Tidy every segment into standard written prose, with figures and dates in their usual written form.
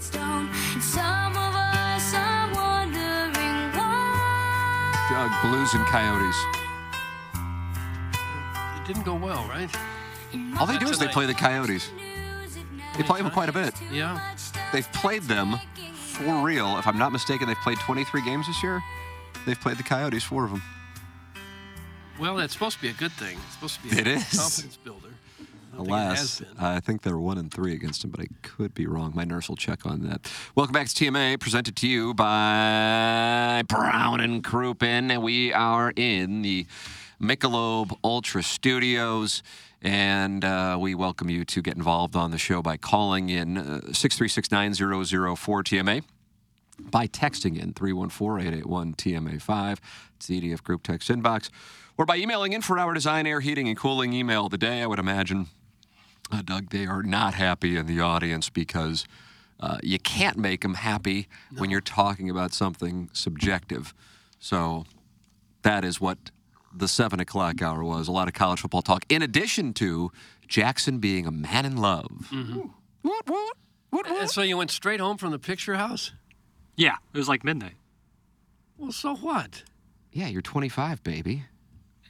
Some of us are wondering why. Blues and Coyotes. It didn't go well, right? All they do is they play the Coyotes. They play them quite a bit. Yeah. They've played them for real. If I'm not mistaken, they've played 23 games this year. They've played the Coyotes, 4 of them. Well, that's supposed to be a good thing. It's supposed to be a confidence builder. Alas, I think they're 1-3 against him, but I could be wrong. My nurse will check on that. Welcome back to TMA, presented to you by Brown and Crouppen. We are in the Michelob Ultra Studios, and we welcome you to get involved on the show by calling in 636-9004-TMA, by texting in 314-881-TMA5. It's the EDF Group text inbox. Or by emailing in for our Design Air Heating and Cooling email of the day. I would imagine, Doug, they are not happy in the audience because you can't make them happy when you're talking about something subjective. So that is what the 7 o'clock hour was, a lot of college football talk, in addition to Jackson being a man in love. Mm-hmm. What? And so you went straight home from the picture house? Yeah, it was like midnight. Well, so what? Yeah, you're 25, baby.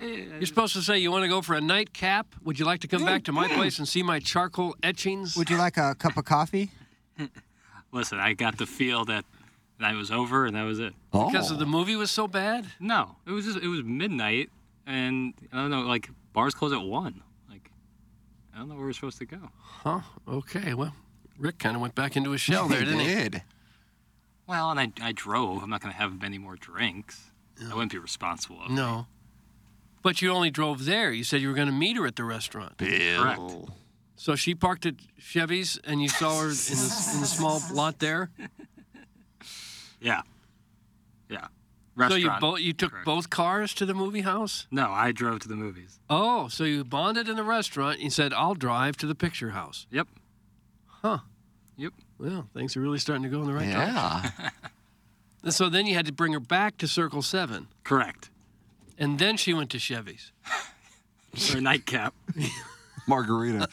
You're supposed to say you want to go for a nightcap. Would you like to come back to my place and see my charcoal etchings? Would you like a cup of coffee? Listen, I got the feel that that was over and that was it. Oh. Because of the movie was so bad? No, it was just, it was midnight, and I don't know, like bars close at 1. Like I don't know where we're supposed to go. Huh? Okay. Well, Rick kind of went back into his shell there, didn't he? He did. Well, and I drove. I'm not going to have many more drinks. No. I wouldn't be responsible. Of no. Me. But you only drove there. You said you were going to meet her at the restaurant. Bill. Correct. So she parked at Chevy's, and you saw her in the small lot there? Yeah. Yeah. Restaurant. So you took both cars to the movie house? No, I drove to the movies. Oh, so you bonded in the restaurant, and you said, I'll drive to the picture house. Yep. Huh. Yep. Well, things are really starting to go in the right direction. Yeah. So then you had to bring her back to Circle 7. Correct. And then she went to Chevy's. For a nightcap. Margarita.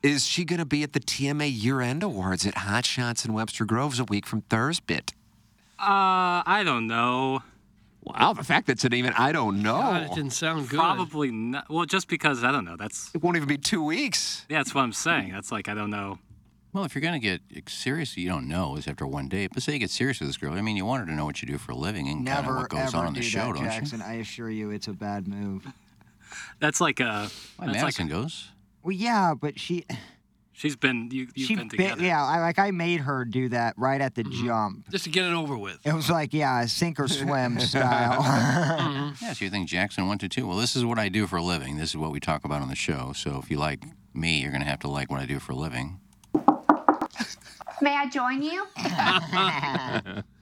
Is she going to be at the TMA year-end awards at Hot Shots in Webster Groves a week from Thursday? I don't know. Wow, the fact that it's an even I don't know. God, it didn't sound good. Probably not. Well, just because, I don't know, that's... It won't even be 2 weeks. Yeah, that's what I'm saying. That's like, I don't know. Well, if you're going to get serious, you don't know, is after one day. But say you get serious with this girl. I mean, you want her to know what you do for a living and kind of what goes on in the show, don't you? Never, ever do that, Jackson. I assure you, it's a bad move. That's like a... Why Madison goes? Well, yeah, but she... She's been... You've been together. Yeah, I made her do that right at the jump. Just to get it over with. It was like, yeah, sink or swim style. Mm-hmm. Yeah, so you think Jackson went to two. Well, this is what I do for a living. This is what we talk about on the show. So if you like me, you're going to have to like what I do for a living. May I join you?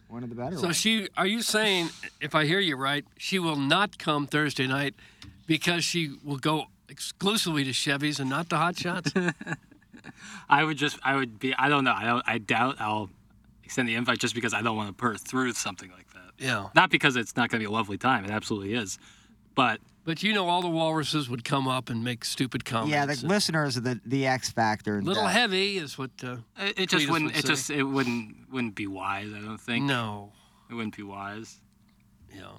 One of the better ones. Are you saying, if I hear you right, she will not come Thursday night because she will go exclusively to Chevy's and not to Hot Shots? I don't know. I doubt I'll extend the invite just because I don't want to put her through something like that. Yeah. Not because it's not going to be a lovely time. It absolutely is. But you know all the walruses would come up and make stupid comments. Yeah, the listeners are the X factor. Little that. Heavy is what it just wouldn't. Would it say. It wouldn't be wise. I don't think. No, it wouldn't be wise. Yeah.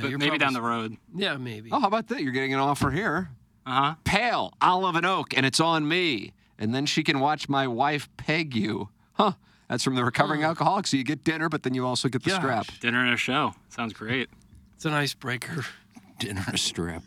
But maybe down the road. Yeah, maybe. Oh, how about that? You're getting an offer here. Uh-huh. Pale, olive, and oak, and it's on me. And then she can watch my wife peg you. Huh. That's from the Recovering Alcoholic. So you get dinner, but then you also get the strap. Dinner and a show. Sounds great. It's an icebreaker. Dinner and a strap.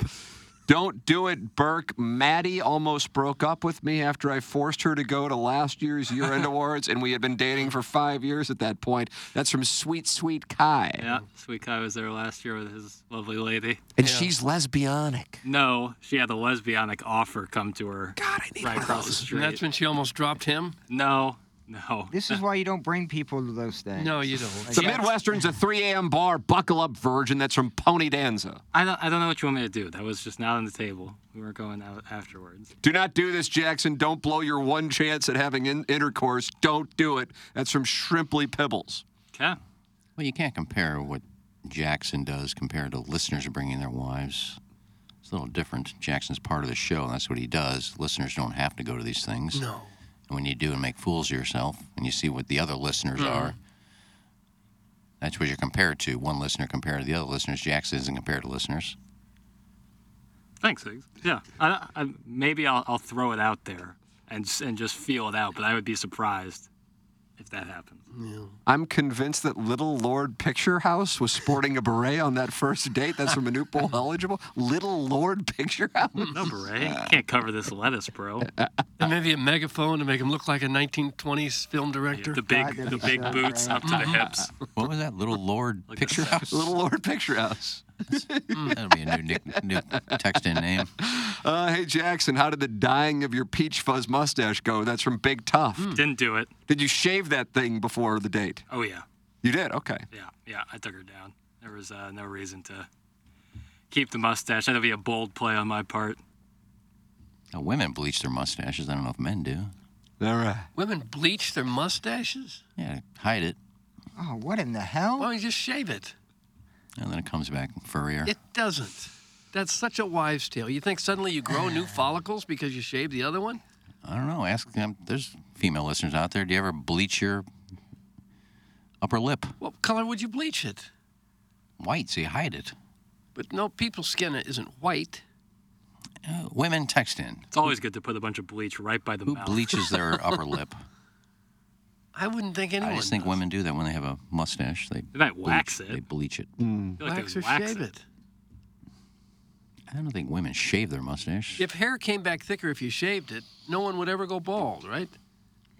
Don't do it, Burke. Maddie almost broke up with me after I forced her to go to last year's year-end awards, and we had been dating for 5 years at that point. That's from Sweet, Sweet Kai. Yeah, Sweet Kai was there last year with his lovely lady. And she's lesbianic. No, she had a lesbianic offer come to her. God, I need one of those. And that's when she almost dropped him? No. No. This is why you don't bring people to those things. No, you don't. The Midwestern's a 3 a.m. bar. Buckle up, Virgin. That's from Pony Danza. I don't know what you want me to do. That was just not on the table. We were going out afterwards. Do not do this, Jackson. Don't blow your one chance at having intercourse. Don't do it. That's from Shrimply Pibbles. Okay. Well, you can't compare what Jackson does compared to listeners bringing their wives. It's a little different. Jackson's part of the show, and that's what he does. Listeners don't have to go to these things. No. And when you do and make fools of yourself, and you see what the other listeners are, that's what you're compared to. One listener compared to the other listeners. Jackson isn't compared to listeners. Thanks, Higgs. Yeah. Maybe I'll throw it out there and just feel it out, but I would be surprised if that happens. Yeah. I'm convinced that Little Lord Picture House was sporting a beret on that first date. That's from a new bowl eligible. Little Lord Picture House? No beret. You can't cover this lettuce, bro. And maybe a megaphone to make him look like a 1920s film director. Yeah, the big boots up to the hips. What was that? Little Lord Picture House? Little Lord Picture House. That'll be a new text-in name. Hey, Jackson, how did the dyeing of your peach fuzz mustache go? That's from Big Tough. Didn't do it. Did you shave that thing before the date? Oh, yeah. You did? Okay. Yeah, I took her down. There was no reason to keep the mustache. That'll be a bold play on my part. Now, women bleach their mustaches. I don't know if men do. Women bleach their mustaches? Yeah, hide it. Oh, what in the hell? Why don't you just shave it? And then it comes back furrier. It doesn't. That's such a wives' tale. You think suddenly you grow new follicles because you shaved the other one? I don't know. Ask them. There's female listeners out there. Do you ever bleach your upper lip? What color would you bleach it? White, so you hide it. But no, people's skin isn't white. Women text in. It's always good to put a bunch of bleach right by the mouth. Who bleaches their upper lip? I wouldn't think anyone I just think women do that when they have a mustache. They might wax it. They bleach it. Wax or shave it. I don't think women shave their mustache. If hair came back thicker if you shaved it, no one would ever go bald, right?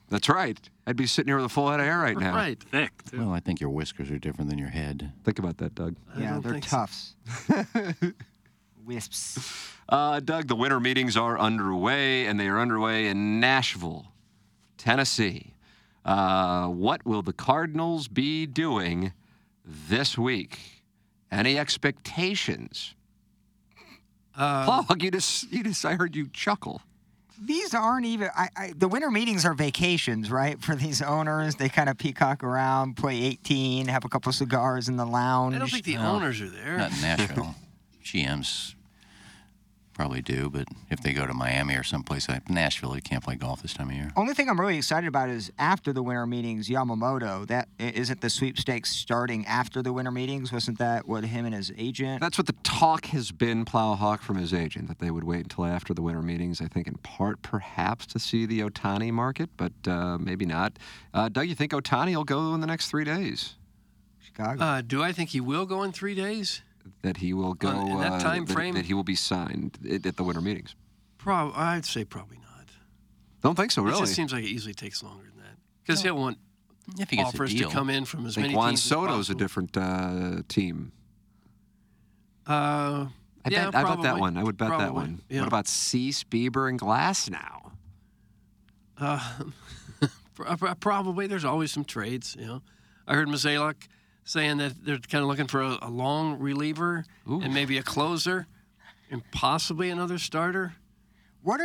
That's right. I'd be sitting here with a full head of hair right now. Right. Thick, too. Well, I think your whiskers are different than your head. Think about that, Doug. Yeah, they're tufts. Wisps. Doug, the winter meetings are underway, and they are underway in Nashville, Tennessee. What will the Cardinals be doing this week? Any expectations? Plug, you just. I heard you chuckle. These aren't even. The winter meetings are vacations, right? For these owners, they kind of peacock around, play 18, have a couple cigars in the lounge. I don't think the owners are there. Not in Nashville. GMs probably do, but if they go to Miami or someplace like Nashville, they can't play golf this time of year. Only thing I'm really excited about is after the winter meetings, Yamamoto. That isn't the sweepstakes starting after the winter meetings? Wasn't that what him and his agent? That's what the talk has been, Plowhawk, from his agent, that they would wait until after the winter meetings, I think in part perhaps to see the Otani market, but maybe not. Doug, you think Otani will go in the next 3 days? Chicago. Do I think he will go in 3 days? That he will go in that time frame. That he will be signed at the winter meetings. I'd say probably not. Don't think so. Really, it just seems like it usually takes longer than that because he'll want offers to come in from as many teams. Juan Soto's a different team. I bet that one. I would bet that one. Yeah. What about Cease, Bieber, and Glass now? Probably. There's always some trades. You know, I heard Mazaluk saying that they're kind of looking for a long reliever. Ooh. And maybe a closer and possibly another starter. What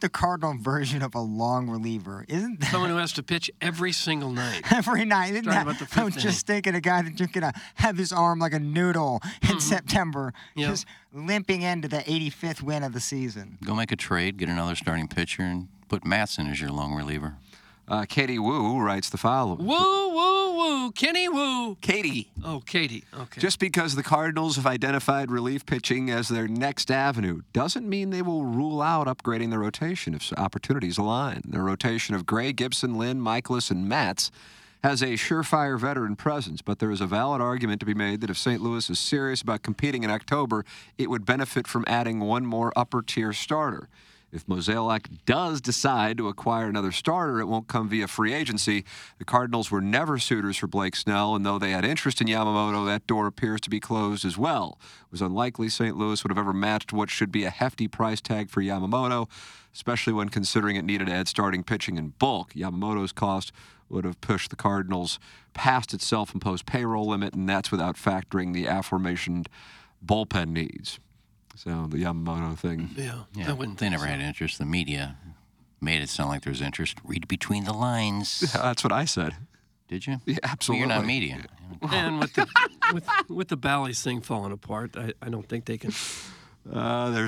the Cardinal version of a long reliever? Isn't that someone who has to pitch every single night? Every night. Isn't that, I'm just thinking a guy that you're going to have his arm like a noodle in September, just limping into the 85th win of the season. Go make a trade, get another starting pitcher, and put Matson as your long reliever. Katie Woo writes the following. Woo, woo, woo. Kenny Woo. Katie. Oh, Katie. Okay. Just because the Cardinals have identified relief pitching as their next avenue doesn't mean they will rule out upgrading the rotation if opportunities align. Their rotation of Gray, Gibson, Lynn, Michaelis, and Matz has a surefire veteran presence, but there is a valid argument to be made that if St. Louis is serious about competing in October, it would benefit from adding one more upper-tier starter. If Mozeliak does decide to acquire another starter, it won't come via free agency. The Cardinals were never suitors for Blake Snell, and though they had interest in Yamamoto, that door appears to be closed as well. It was unlikely St. Louis would have ever matched what should be a hefty price tag for Yamamoto, especially when considering it needed to add starting pitching in bulk. Yamamoto's cost would have pushed the Cardinals past its self-imposed payroll limit, and that's without factoring the aforementioned bullpen needs. So the Yamamoto thing. Yeah. They never had interest. The media made it sound like there's interest. Read between the lines. Yeah, that's what I said. Did you? Yeah, absolutely. Well, you're not media. And with the Bally's thing falling apart, I don't think they can. They're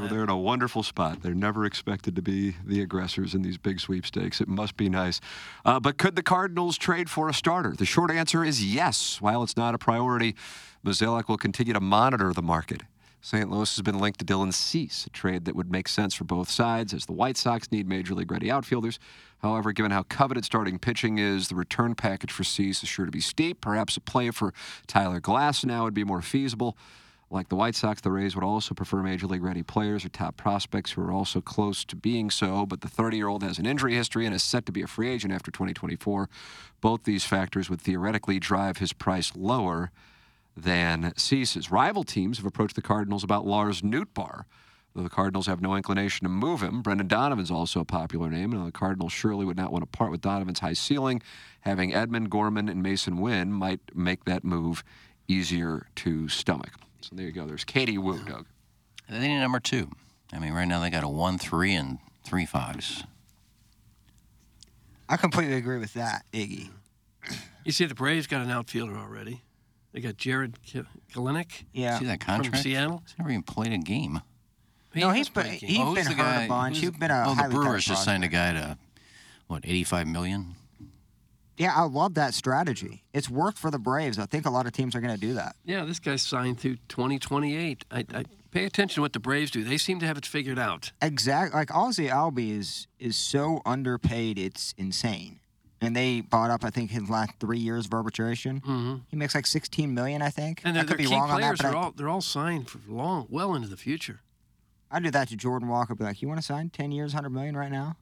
in a wonderful spot. They're never expected to be the aggressors in these big sweepstakes. It must be nice. But could the Cardinals trade for a starter? The short answer is yes. While it's not a priority, Mozeliak will continue to monitor the market. St. Louis has been linked to Dylan Cease, a trade that would make sense for both sides, as the White Sox need Major League-ready outfielders. However, given how coveted starting pitching is, the return package for Cease is sure to be steep. Perhaps a play for Tyler Glass now would be more feasible. Like the White Sox, the Rays would also prefer Major League-ready players or top prospects who are also close to being so, but the 30-year-old has an injury history and is set to be a free agent after 2024. Both these factors would theoretically drive his price lower than Cease's. Rival teams have approached the Cardinals about Lars Nootbaar, though the Cardinals have no inclination to move him. Brendan Donovan's also a popular name, and the Cardinals surely would not want to part with Donovan's high ceiling. Having Edmund Gorman and Mason Wynn might make that move easier to stomach. So there you go. There's Katie Woo, Doug. They need number two. I mean, right now they got a 1-3 and 3 5s. I completely agree with that, Iggy. You see, the Braves got an outfielder already. They got Jared Kelenic. Yeah. See that contract? From Seattle. He's never even played a game. He's been hurt a bunch. He's been the Brewers just signed a guy to, $85 million? Yeah, I love that strategy. It's worked for the Braves. I think a lot of teams are going to do that. Yeah, this guy's signed through 2028. I pay attention to what the Braves do. They seem to have it figured out. Exactly. Like, Ozzie Albies is so underpaid, it's insane. And they bought up, I think, his last 3 years of arbitration. Mm-hmm. He makes like $16 million, I think. And I could be wrong on that. But they're all signed for well into the future. I'd do that to Jordan Walker. Be like, you want to sign 10 years, $100 million right now?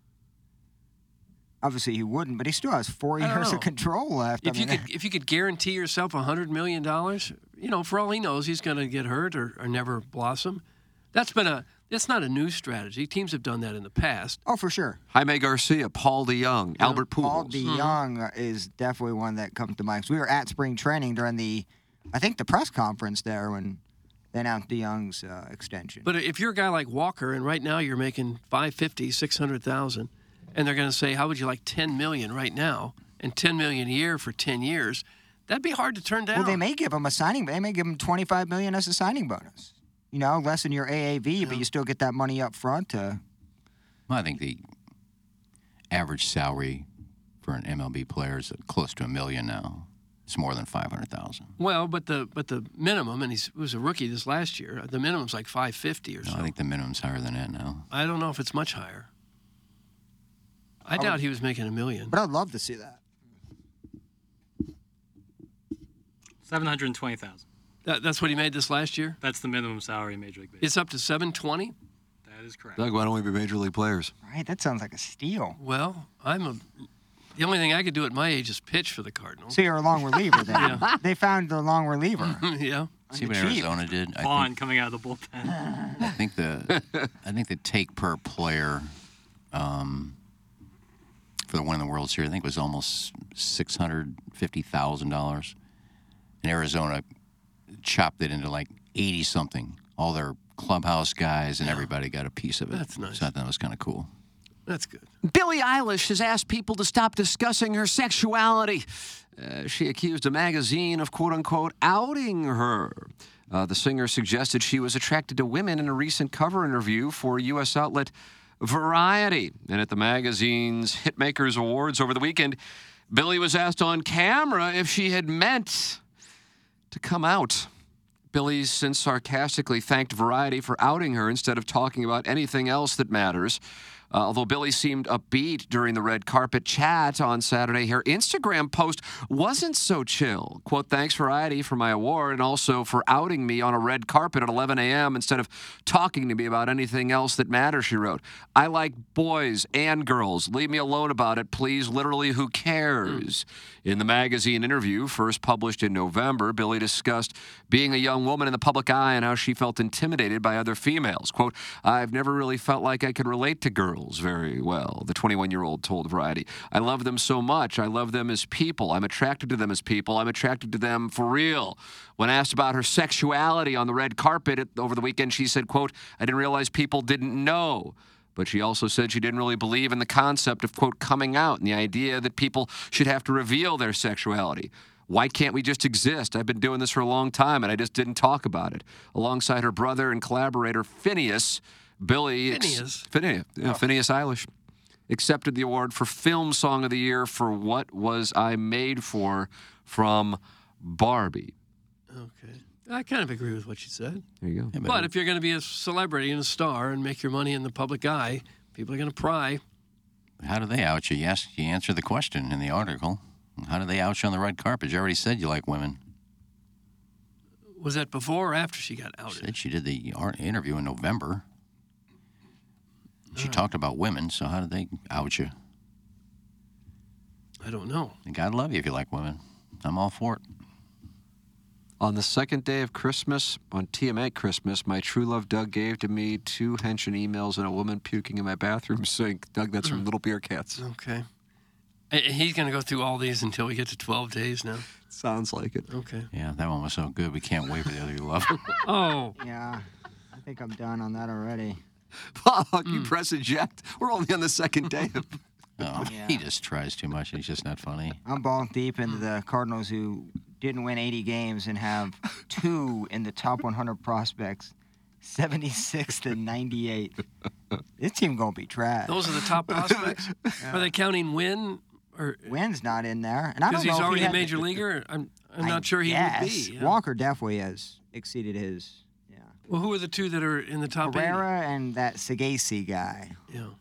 Obviously, he wouldn't, but he still has 4 years of control left. If you could guarantee yourself $100 million, for all he knows, he's going to get hurt or never blossom. That's not a new strategy. Teams have done that in the past. Oh, for sure. Jaime Garcia, Paul DeYoung, Albert Pujols. Paul DeYoung is definitely one that comes to mind. We were at spring training during the press conference there when they announced DeYoung's extension. But if you're a guy like Walker, and right now you're making $550,000, $600,000, and they're going to say, how would you like $10 million right now and $10 million a year for 10 years, that'd be hard to turn down. Well, they may give him a signing, but they may give him $25 million as a signing bonus. Less than your AAV, but you still get that money up front. I think the average salary for an MLB player is close to $1 million now. It's more than $500,000. Well, but the minimum, and he was a rookie this last year, the minimum's like $550,000 or so. I think the minimum's higher than that now. I don't know if it's much higher. I doubt he was making $1 million. But I'd love to see that. $720,000. That's what he made this last year? That's the minimum salary in Major League Baseball. It's up to $720,000? That is correct. Doug, why don't we be Major League players? Right, that sounds like a steal. Well, the only thing I could do at my age is pitch for the Cardinals. So you're a long reliever then. Yeah. They found the long reliever. Yeah. See what Arizona did? Vaughn coming out of the bullpen. I think the take per player for the win in the World Series, I think it was almost $650,000. In Arizona chopped it into like 80-something. All their clubhouse guys and everybody got a piece of it. That's nice. So I thought that was kind of cool. That's good. Billie Eilish has asked people to stop discussing her sexuality. She accused a magazine of, quote-unquote, outing her. The singer suggested she was attracted to women in a recent cover interview for U.S. outlet Variety. And at the magazine's Hitmakers Awards over the weekend, Billie was asked on camera if she had meant to come out. Billie since sarcastically thanked Variety for outing her instead of talking about anything else that matters. Although Billie seemed upbeat during the red carpet chat on Saturday, her Instagram post wasn't so chill. Quote, thanks Variety for my award and also for outing me on a red carpet at 11 a.m. instead of talking to me about anything else that matters, she wrote. I like boys and girls. Leave me alone about it, please. Literally, who cares? In the magazine interview, first published in November, Billie discussed being a young woman in the public eye and how she felt intimidated by other females. Quote, I've never really felt like I could relate to girls very well, the 21-year-old told Variety. I love them so much. I love them as people. I'm attracted to them as people. I'm attracted to them for real. When asked about her sexuality on the red carpet over the weekend, she said, quote, I didn't realize people didn't know. But she also said she didn't really believe in the concept of, quote, coming out and the idea that people should have to reveal their sexuality. Why can't we just exist? I've been doing this for a long time, and I just didn't talk about it. Alongside her brother and collaborator, Phineas, Phineas Eilish accepted the award for Film Song of the Year for What Was I Made For from Barbie. Okay. I kind of agree with what you said. There you go. Yeah, but if you're going to be a celebrity and a star and make your money in the public eye, people are going to pry. How do they out you? Yes, you answer the question in the article. How do they out you on the red carpet? You already said you like women. Was that before or after she got outed? She said she did the interview in November. She talked about women, so how did they out you? I don't know. And God love you if you like women. I'm all for it. On the second day of Christmas, on TMA Christmas, my true love Doug gave to me 2 Henshin emails and a woman puking in my bathroom sink. Doug, that's from Little Beer Cats. Okay. He's going to go through all these until we get to 12 days now. Sounds like it. Okay. Yeah, that one was so good. We can't wait for the other you love. Oh. Yeah. I think I'm done on that already. Fuck, you press eject. We're only on the second day of... Oh, yeah. He just tries too much. He's just not funny. I'm balling deep into the Cardinals who didn't win 80 games and have 2 in the top 100 prospects, 76th and 98th. This team going to be trash. Those are the top prospects? Yeah. Are they counting Wynn? Wynn's not in there. Because he's already a major leaguer? I'm not sure he would be. Yeah. Walker definitely has exceeded his... Well, who are the 2 that are in the top 8? Herrera and that Sagasi guy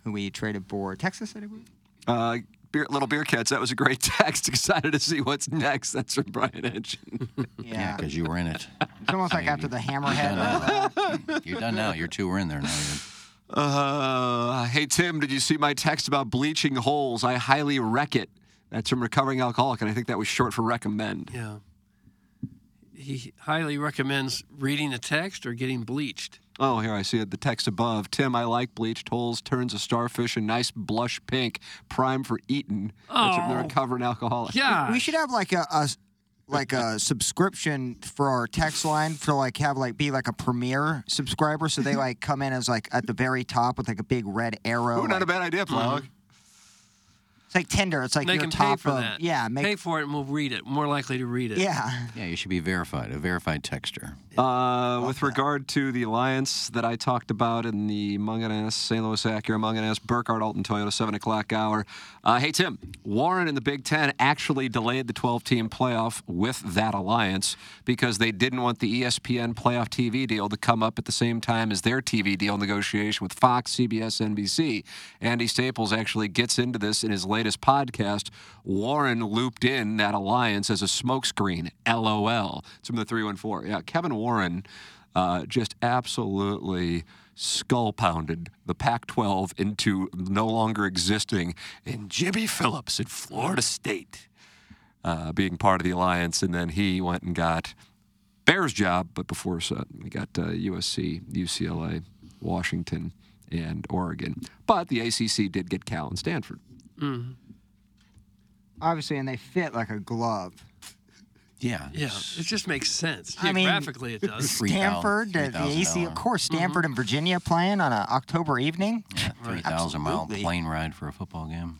who we traded for. Texas, anyway? Little Beer Cats, that was a great text. Excited to see what's next. That's from Brian Edgen. Yeah, because you were in it. It's almost like after the hammerhead. You're done now. Your 2 were in there now. Hey, Tim, did you see my text about bleaching holes? I highly wreck it. That's from Recovering Alcoholic, and I think that was short for recommend. Yeah. He highly recommends reading the text or getting bleached. Oh, here I see it. The text above. Tim, I like bleached holes. Turns a starfish a nice blush pink. Prime for eating. Oh. They're recovering alcoholics. Yeah. We should have like a subscription for our text line for like be like a Premier subscriber, so they like come in as like at the very top with like a big red arrow. Ooh, not a bad idea, Plug. Mm-hmm. It's like Tinder. It's like your top for that. Yeah, pay for it and we'll read it. More likely to read it. Yeah. Yeah, you should be verified, a verified texter. With regard to the alliance that I talked about in the St. Louis Acura, Burkhardt, Alton, Toyota, 7 o'clock hour. Hey, Tim, Warren in the Big Ten actually delayed the 12-team playoff with that alliance because they didn't want the ESPN playoff TV deal to come up at the same time as their TV deal negotiation with Fox, CBS, NBC. Andy Staples actually gets into this in his latest podcast. Warren looped in that alliance as a smokescreen. LOL. It's from the 314. Yeah, Kevin Warren just absolutely skull-pounded the Pac-12 into no longer existing, and Jimmy Phillips at Florida State being part of the alliance, and then he went and got Bear's job, but before so he got USC, UCLA, Washington, and Oregon. But the ACC did get Cal and Stanford. Mm-hmm. Obviously, and they fit like a glove. Yeah. Yeah. It just makes sense. Geographically, it does. Stanford, the AC, of course, Stanford and Virginia playing on an October evening. Yeah, 3,000-mile plane ride for a football game.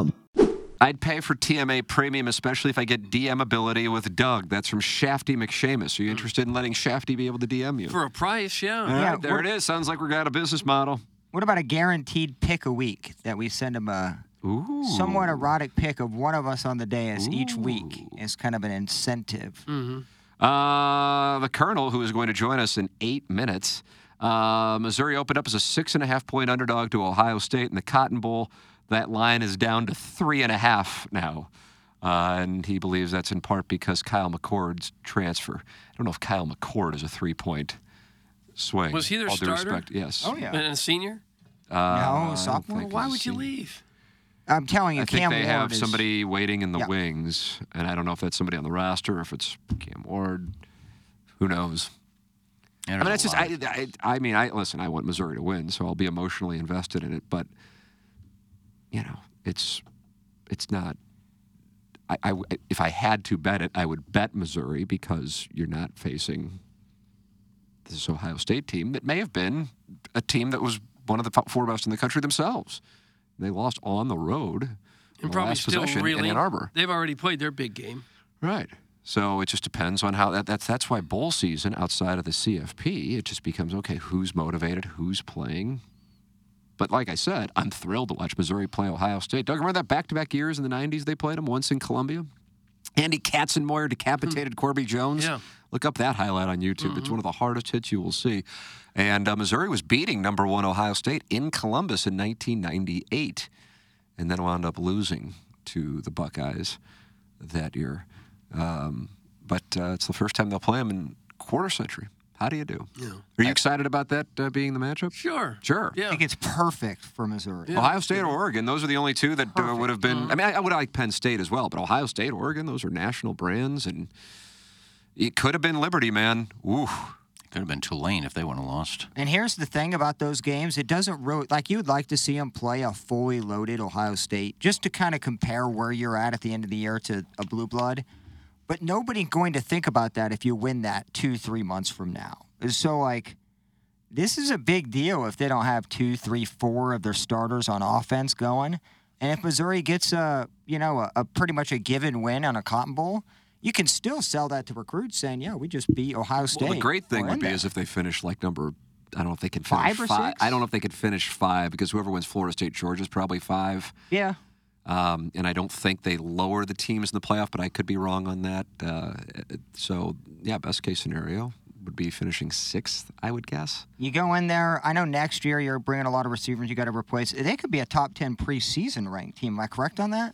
I'd pay for TMA Premium, especially if I get DM-ability with Doug. That's from Shafty McShamus. Are you interested in letting Shafty be able to DM you? For a price, yeah. All right, there it is. Sounds like we've got a business model. What about a guaranteed pick a week that we send him a somewhat erotic pick of one of us on the day as each week as kind of an incentive? Mm-hmm. The Colonel, who is going to join us in 8 minutes. Missouri opened up as a 6.5-point underdog to Ohio State in the Cotton Bowl. That line is down to 3.5 now, and he believes that's in part because Kyle McCord's transfer. I don't know if Kyle McCord is a three-point swing. Was he their starter? All due respect, yes. Oh, yeah. And a senior? No, sophomore. Well, why would you leave? I'm telling you, Cam Ward I think they have somebody waiting in the wings, and I don't know if that's somebody on the roster or if it's Cam Ward. Who knows? I mean, that's just. I mean, listen, I want Missouri to win, so I'll be emotionally invested in it, but... You know, it's not. If I had to bet it, I would bet Missouri because you're not facing this Ohio State team that may have been a team that was one of the four best in the country themselves. They lost on the road and probably still really in Ann Arbor. They've already played their big game, right? So it just depends on how that's why bowl season outside of the CFP it just becomes okay. Who's motivated? Who's playing? But like I said, I'm thrilled to watch Missouri play Ohio State. Doug, remember that back-to-back years in the 90s they played them, once in Columbia? Andy Katzenmoyer decapitated Corby Jones. Yeah. Look up that highlight on YouTube. Mm-hmm. It's one of the hardest hits you will see. And Missouri was beating number one Ohio State in Columbus in 1998 and then wound up losing to the Buckeyes that year. But it's the first time they'll play them in a quarter century. How do you do? Yeah. Are you excited about that being the matchup? Sure. Yeah. I think it's perfect for Missouri. Yeah. Ohio State or Oregon, those are the only two that would have been. I mean, I would like Penn State as well, but Ohio State, Oregon, those are national brands, and it could have been Liberty, man. Ooh. It could have been Tulane if they wouldn't have lost. And here's the thing about those games. It doesn't really, like you would like to see them play a fully loaded Ohio State just to kind of compare where you're at the end of the year to a blue blood. But nobody's going to think about that if you win that 2-3 months from now. So, like, this is a big deal if they don't have 2, 3, 4 of their starters on offense going. And if Missouri gets a pretty much a given win on a Cotton Bowl, you can still sell that to recruits saying, yeah, we just beat Ohio State. Well, the great thing would be is if they finish, like, number – I don't know if they can finish 5 or 6? I don't know if they could finish 5 because whoever wins Florida State, Georgia is probably 5. Yeah. And I don't think they lower the teams in the playoff, but I could be wrong on that. So, best case scenario would be finishing 6th, I would guess. You go in there. I know next year you're bringing a lot of receivers you got to replace. They could be a top 10 preseason ranked team. Am I correct on that?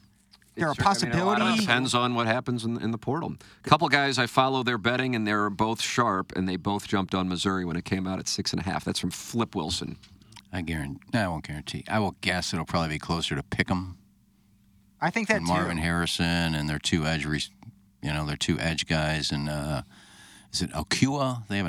There are possibilities. I mean, a lot of it depends on what happens in the portal. A couple guys I follow their betting, and they're both sharp, and they both jumped on Missouri when it came out at 6.5. That's from Flip Wilson. I won't guarantee. I will guess it'll probably be closer to pick 'em. I think that Marvin Harrison and their two edge, edge guys, and is it Alcoa? They have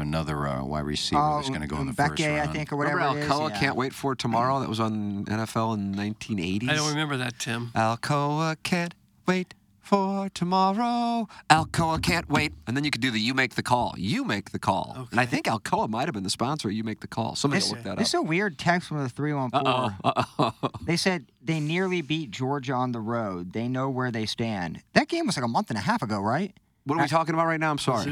another wide receiver that's going to go in the first round. I think, or whatever. Remember Alcoa? Can't wait for tomorrow. That was on NFL in the 1980s. I don't remember that, Tim. Alcoa can't wait for tomorrow. Alcoa can't wait, and then you could do the "You Make the Call." You make the call, okay. And I think Alcoa might have been the sponsor. You make the call. Somebody look that up. This is a weird text from the 314. They said they nearly beat Georgia on the road. They know where they stand. That game was like a month and a half ago, right? What are we talking about right now? I'm sorry.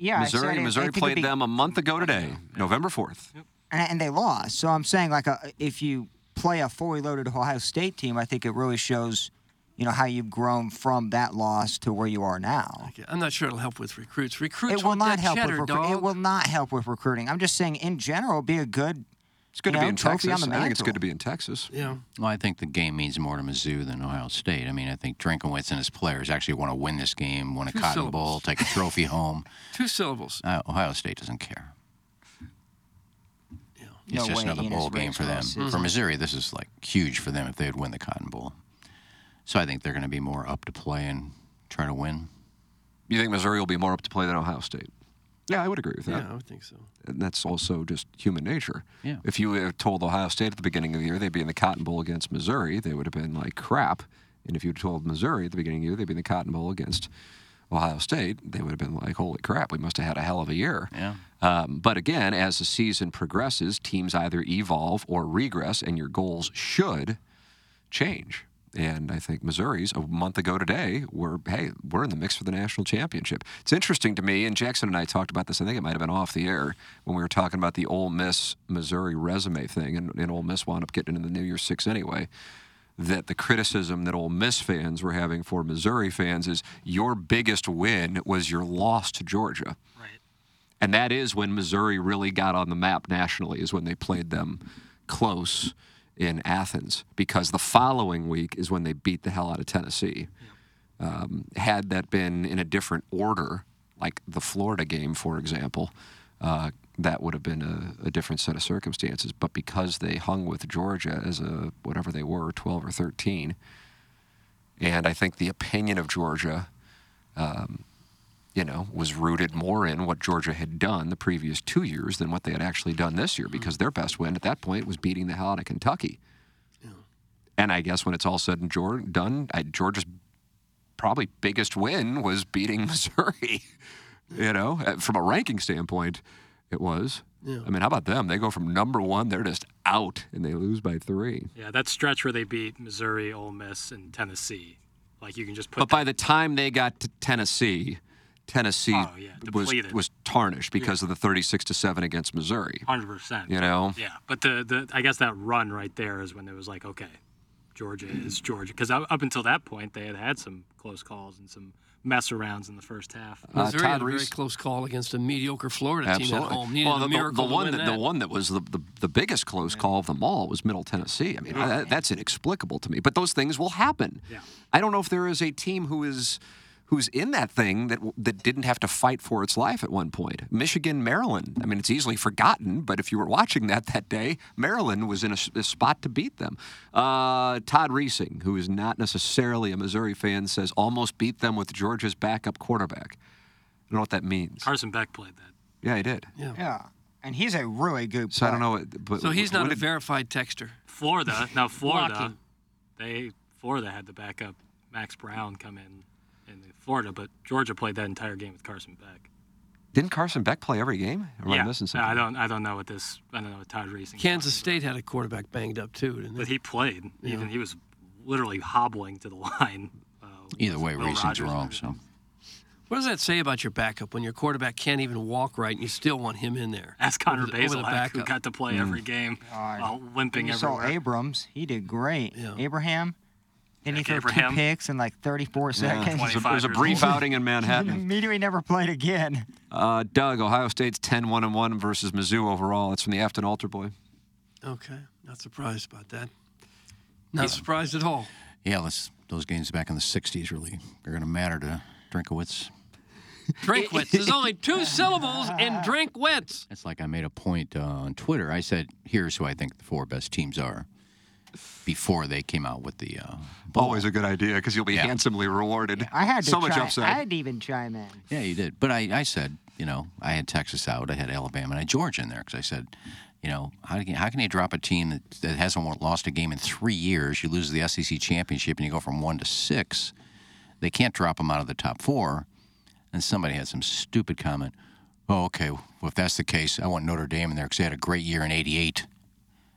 Missouri played them a month ago today, November 4th, and they lost. So I'm saying, like, if you play a fully loaded Ohio State team, I think it really shows. You know, how you've grown from that loss to where you are now. Okay. I'm not sure it'll help with recruits. It will not help with recruiting. It will not help with recruiting. I'm just saying, in general, be a good. It's good to be in Texas. I think it's good to be in Texas. Yeah. Well, I think the game means more to Mizzou than Ohio State. I mean, I think Drinkwitz and his players actually want to win this game, win a Cotton Bowl, take a trophy home. Two syllables. Ohio State doesn't care. It's just another bowl game for them. Mm-hmm. For Missouri, this is like huge for them if they would win the Cotton Bowl. So I think they're going to be more up to play and try to win. You think Missouri will be more up to play than Ohio State? Yeah, I would agree with that. Yeah, I would think so. And that's also just human nature. Yeah. If you had told Ohio State at the beginning of the year they'd be in the Cotton Bowl against Missouri, they would have been like, crap. And if you told Missouri at the beginning of the year they'd be in the Cotton Bowl against Ohio State, they would have been like, holy crap, we must have had a hell of a year. Yeah. But again, as the season progresses, teams either evolve or regress, and your goals should change. And I think Missouri's a month ago today were, hey, we're in the mix for the national championship. It's interesting to me, and Jackson and I talked about this, I think it might have been off the air, when we were talking about the Ole Miss-Missouri resume thing, and Ole Miss wound up getting into the New Year's Six anyway, that the criticism that Ole Miss fans were having for Missouri fans is your biggest win was your loss to Georgia. Right. And that is when Missouri really got on the map nationally, is when they played them close in Athens, because the following week is when they beat the hell out of Tennessee. Yeah. Had that been in a different order, like the Florida game, for example, that would have been a different set of circumstances. But because they hung with Georgia as a whatever they were, 12 or 13, and I think the opinion of Georgia was rooted more in what Georgia had done the previous 2 years than what they had actually done this year, because their best win at that point was beating the hell out of Kentucky. Yeah. And I guess when it's all said and done, Georgia's probably biggest win was beating Missouri, from a ranking standpoint, it was. Yeah. I mean, how about them? They go from number one, they're just out, and they lose by 3. Yeah, that stretch where they beat Missouri, Ole Miss, and Tennessee. Like, you can just put... But by the time they got to Tennessee was tarnished because of the 36-7 against Missouri. 100%. Yeah, but the I guess that run right there is when it was like, okay, Georgia is Georgia, because up until that point they had some close calls and some mess arounds in the first half. Missouri had a very close call against a mediocre Florida team at home. Needed a miracle to win that. The one that was the biggest close call of them all was Middle Tennessee. I mean, that's inexplicable to me. But those things will happen. Yeah. I don't know if there is a team who's in that thing that didn't have to fight for its life at one point. Michigan, Maryland. I mean, it's easily forgotten, but if you were watching that day, Maryland was in a spot to beat them. Todd Reesing, who is not necessarily a Missouri fan, says almost beat them with Georgia's backup quarterback. I don't know what that means. Carson Beck played that. Yeah, he did. Yeah. And he's a really good player. So I don't know. So he's not a verified texter. Florida. Now, Florida had the backup Max Brown come in Florida, but Georgia played that entire game with Carson Beck. Didn't Carson Beck play every game? Am I missing something? I don't know what Todd Reesing. Kansas State had a quarterback banged up too, didn't they? But he played. Yeah. Even he was literally hobbling to the line. Either way, Reesing's wrong. So, what does that say about your backup when your quarterback can't even walk right and you still want him in there? That's Connor Bazelak, who got to play every game while limping everywhere. So Abrams, he did great. Yeah. Abraham. Then he threw 2 picks in like 34 seconds. It was a brief outing in Manhattan. He immediately never played again. Doug, Ohio State's 10-1-1 versus Mizzou overall. That's from the Afton Altar Boy. Okay. Not surprised about that. Not surprised at all. Yeah, those games back in the 60s really are going to matter to Drinkwitz. Drinkwitz. There's only 2 syllables in Drinkwitz. It's like I made a point on Twitter. I said, here's who I think the 4 best teams are, before they came out with the bowl. Always a good idea, because you'll be handsomely rewarded. Yeah, I had to much upside. I had to even chime in. Yeah, you did. But I said, I had Texas out, I had Alabama, and I had Georgia in there, because I said, how can you drop a team that hasn't lost a game in 3 years? You lose the SEC championship, and you go from 1 to 6. They can't drop them out of the top 4. And somebody had some stupid comment, well, if that's the case, I want Notre Dame in there, because they had a great year in 88.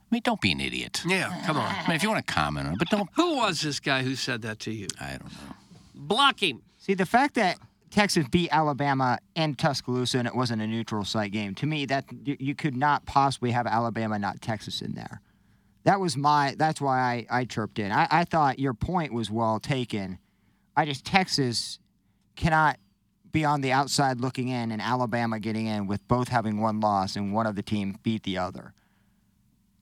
I mean, don't be an idiot. Yeah, come on. I mean, if you want to comment on it, but don't... Who was this guy who said that to you? I don't know. Block him. See, the fact that Texas beat Alabama in Tuscaloosa and it wasn't a neutral site game, to me, that you could not possibly have Alabama, not Texas, in there. That's why I chirped in. I thought your point was well taken. Texas cannot be on the outside looking in and Alabama getting in with both having one loss and one of the team beat the other.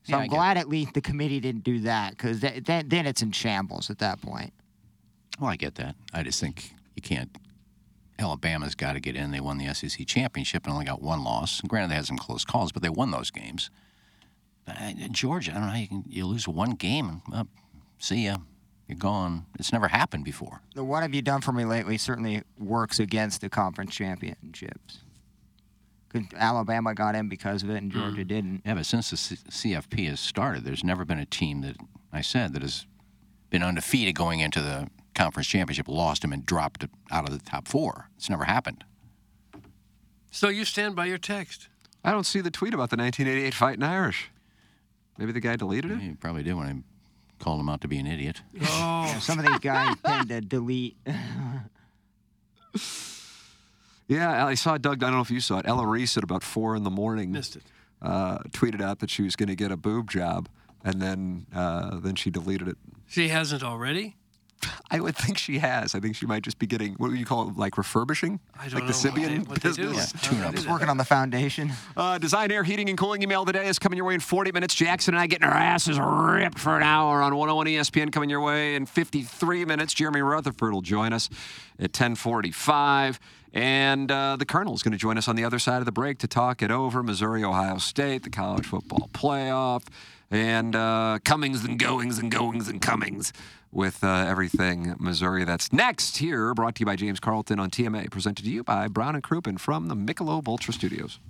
So I'm glad at least the committee didn't do that, because then it's in shambles at that point. Well, I get that. I just think you can't. Alabama's got to get in. They won the SEC championship and only got 1 loss. And granted, they had some close calls, but they won those games. Georgia, I don't know how you lose one game and see ya. You're gone. It's never happened before. The what have you done for me lately certainly works against the conference championships. Alabama got in because of it, and Georgia didn't. Yeah, but since the CFP has started, there's never been a team that has been undefeated going into the conference championship, lost them, and dropped out of the top four. It's never happened. So you stand by your text. I don't see the tweet about the 1988 Fighting Irish. Maybe the guy deleted it? He probably did when I called him out to be an idiot. Oh. Yeah, some of these guys tend to delete. Yeah, I saw Doug, I don't know if you saw it, Ella Reese at about 4 in the morning tweeted out that she was going to get a boob job, and then she deleted it. She hasn't already? I would think she has. I think she might just be getting, what do you call it, like refurbishing? I don't know. Like the Sibian business? Yeah. She's working on the foundation. Design Air Heating and Cooling email today is coming your way in 40 minutes. Jackson and I getting our asses ripped for an hour on 101 ESPN coming your way in 53 minutes. Jeremy Rutherford will join us at 10:45. And the Colonel is going to join us on the other side of the break to talk it over. Missouri, Ohio State, the college football playoff, and comings and goings and goings and comings with everything Missouri. That's next here, brought to you by James Carlton on TMA, presented to you by Brown and Crouppen from the Michelob Ultra Studios.